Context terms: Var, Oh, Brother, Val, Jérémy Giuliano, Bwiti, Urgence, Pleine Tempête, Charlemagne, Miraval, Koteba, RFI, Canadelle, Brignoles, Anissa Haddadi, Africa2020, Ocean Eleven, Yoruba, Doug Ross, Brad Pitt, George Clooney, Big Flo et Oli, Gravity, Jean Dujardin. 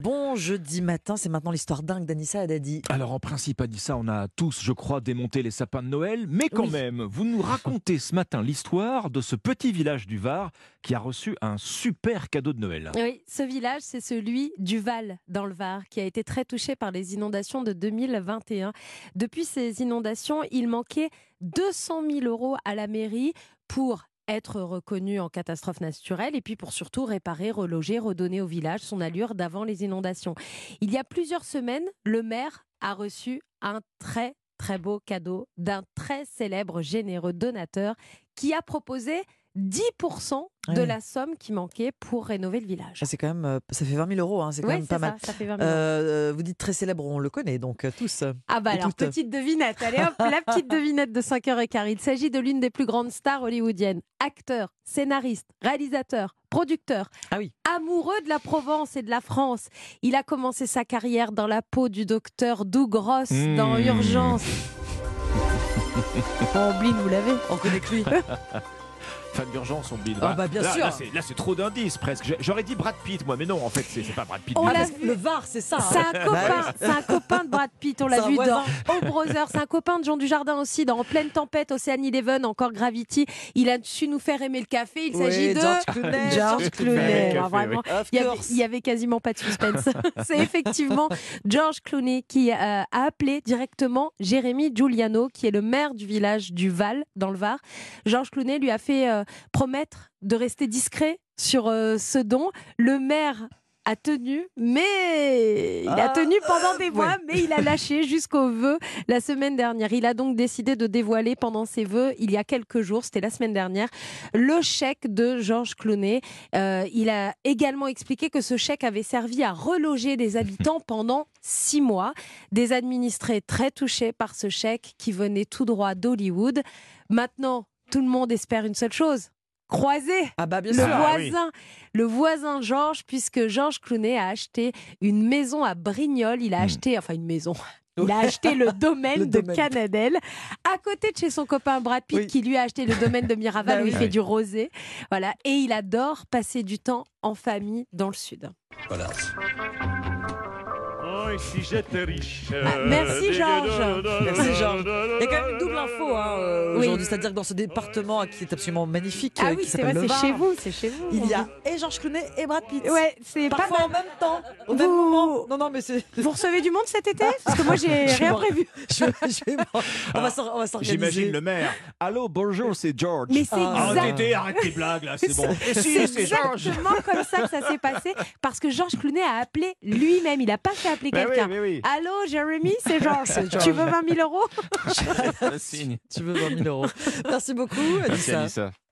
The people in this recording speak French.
Bon jeudi matin, c'est maintenant l'histoire dingue d'Anissa Haddadi. Alors en principe, Anissa, on a tous, je crois, démonté les sapins de Noël, mais quand même, vous nous racontez ce matin l'histoire de ce petit village du Var qui a reçu un super cadeau de Noël. Oui, ce village, c'est celui du Val, dans le Var, qui a été très touché par les inondations de 2021. Depuis ces inondations, il manquait 200 000 € à la mairie pour être reconnu en catastrophe naturelle et puis pour surtout réparer, reloger, redonner au village son allure d'avant les inondations. Il y a plusieurs semaines, le maire a reçu un très très beau cadeau d'un très célèbre généreux donateur qui a proposé 10% de la somme qui manquait pour rénover le village. C'est quand même, ça fait 20 000 €, hein, c'est quand même pas mal. Ça fait 20 000 €. Vous dites très célèbre, on le connaît donc tous. Ah bah alors, petite devinette, allez hop, la petite devinette de 5h15. Il s'agit de l'une des plus grandes stars hollywoodiennes. Acteur, scénariste, réalisateur, producteur, amoureux de la Provence et de la France. Il a commencé sa carrière dans la peau du docteur Doug Ross dans Urgence. On oublie, vous l'avez, on connaît que lui. Fan d'urgence, on bide. Ah bah bien sûr. Là, c'est trop d'indices presque. J'aurais dit Brad Pitt, moi, mais non, en fait, c'est pas Brad Pitt. On l'a vu. Le Var, c'est ça. C'est un copain. C'est un copain de Brad Pitt. On l'a vu dans Oh, Brother. C'est un copain de Jean Dujardin aussi dans Pleine Tempête, Ocean Eleven, encore Gravity. Il a su nous faire aimer le café. Il s'agit de George Clooney. Vraiment, il y avait quasiment pas de suspense. C'est effectivement George Clooney qui a appelé directement Jérémy Giuliano, qui est le maire du village du Val, dans le Var. George Clooney lui a fait promettre de rester discret sur ce don. Le maire a tenu, mais il a tenu pendant des mois, mais il a lâché jusqu'aux vœux la semaine dernière. Il a donc décidé de dévoiler pendant ses vœux, il y a quelques jours, c'était la semaine dernière, le chèque de George Clooney. Il a également expliqué que ce chèque avait servi à reloger des habitants pendant 6 mois. Des administrés très touchés par ce chèque qui venait tout droit d'Hollywood. Maintenant, tout le monde espère une seule chose, croiser le voisin Georges, puisque Georges Clooney a acheté une maison à Brignoles. Il a acheté, enfin une maison, il a acheté le domaine de Canadelle, à côté de chez son copain Brad Pitt, qui lui a acheté le domaine de Miraval, où il fait du rosé. Voilà. Et il adore passer du temps en famille dans le sud. Voilà. Et si j'étais riche. Merci Georges. Merci Georges. Il y a quand même une double info aujourd'hui, c'est-à-dire que dans ce département qui est absolument magnifique, qui s'appelle le Var, c'est chez vous. Il y a et Georges Clooney et Brad Pitt. Ouais, c'est parfois en même temps, au même moment. Non non, mais c'est. Vous recevez du monde cet été ? Parce que moi j'ai rien prévu. On va s'organiser. J'imagine le maire. Allô, bonjour, c'est Georges. Mais c'est arrêtez, arrêtez les blagues là, c'est bon. C'est exactement comme ça que ça s'est passé, parce que Georges Clooney a appelé lui-même. Il a pas fait appeler quelqu'un. Allô, Jérémy, c'est Georges. Tu veux 20 000 €? Tu veux 20 000 €? Merci beaucoup, Anissa.